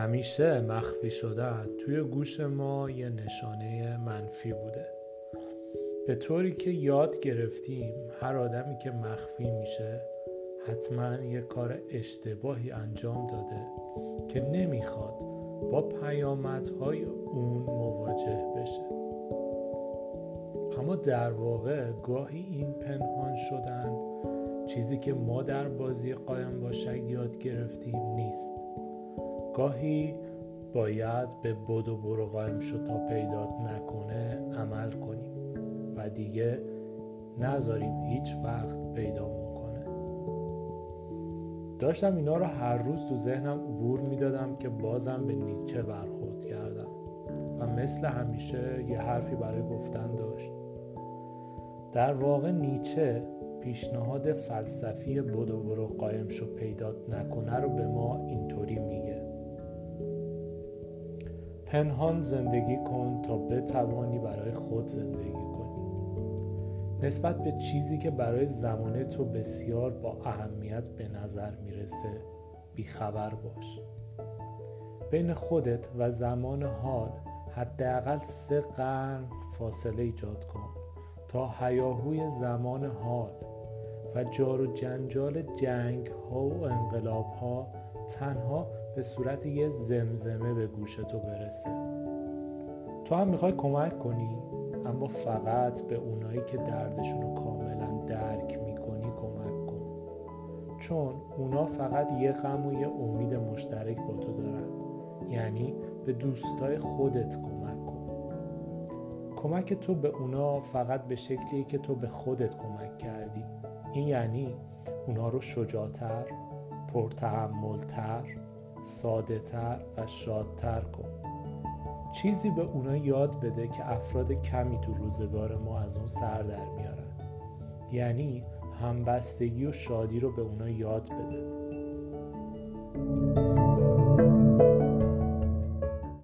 همیشه مخفی شدن توی گوش ما یه نشانه منفی بوده، به طوری که یاد گرفتیم هر آدمی که مخفی میشه حتما یه کار اشتباهی انجام داده که نمیخواد با پیامدهای اون مواجه بشه. اما در واقع گاهی این پنهان شدن چیزی که ما در بازی قایم با شک یاد گرفتیم نیست. گاهی باید به بود و برو قایم شو تا پیدات نکنه عمل کنیم و دیگه نذاریم هیچ وقت پیدامون کنه. داشتم اینا رو هر روز تو ذهنم عبور میدادم که بازم به نیچه برخورد کردم و مثل همیشه یه حرفی برای گفتن داشت. در واقع نیچه پیشنهاد فلسفی بدو برو قایم شو پیدات نکنه رو به ما اینطوری میگه: پنهان زندگی کن تا بتوانی برای خود زندگی کنی. نسبت به چیزی که برای زمانه تو بسیار با اهمیت به نظر میرسه بیخبر باش. بین خودت و زمان حال حداقل 3 قرن فاصله ایجاد کن تا هیاهوی زمان حال و جار و جنجال جنگ ها و انقلاب ها تنها به صورت یه زمزمه به گوش تو برسه. تو هم میخوای کمک کنی، اما فقط به اونایی که دردشون رو کاملا درک میکنی کمک کن، چون اونا فقط یه غم و یه امید مشترک با تو دارن. یعنی به دوستای خودت کمک کن. کمک تو به اونا فقط به شکلیه که تو به خودت کمک کردی. این یعنی اونا رو شجاعتر، پرتحملتر، ساده‌تر و شادتر کن. چیزی به اونا یاد بده که افراد کمی تو روزگار ما از اون سر در میارن. یعنی همبستگی و شادی رو به اونا یاد بده.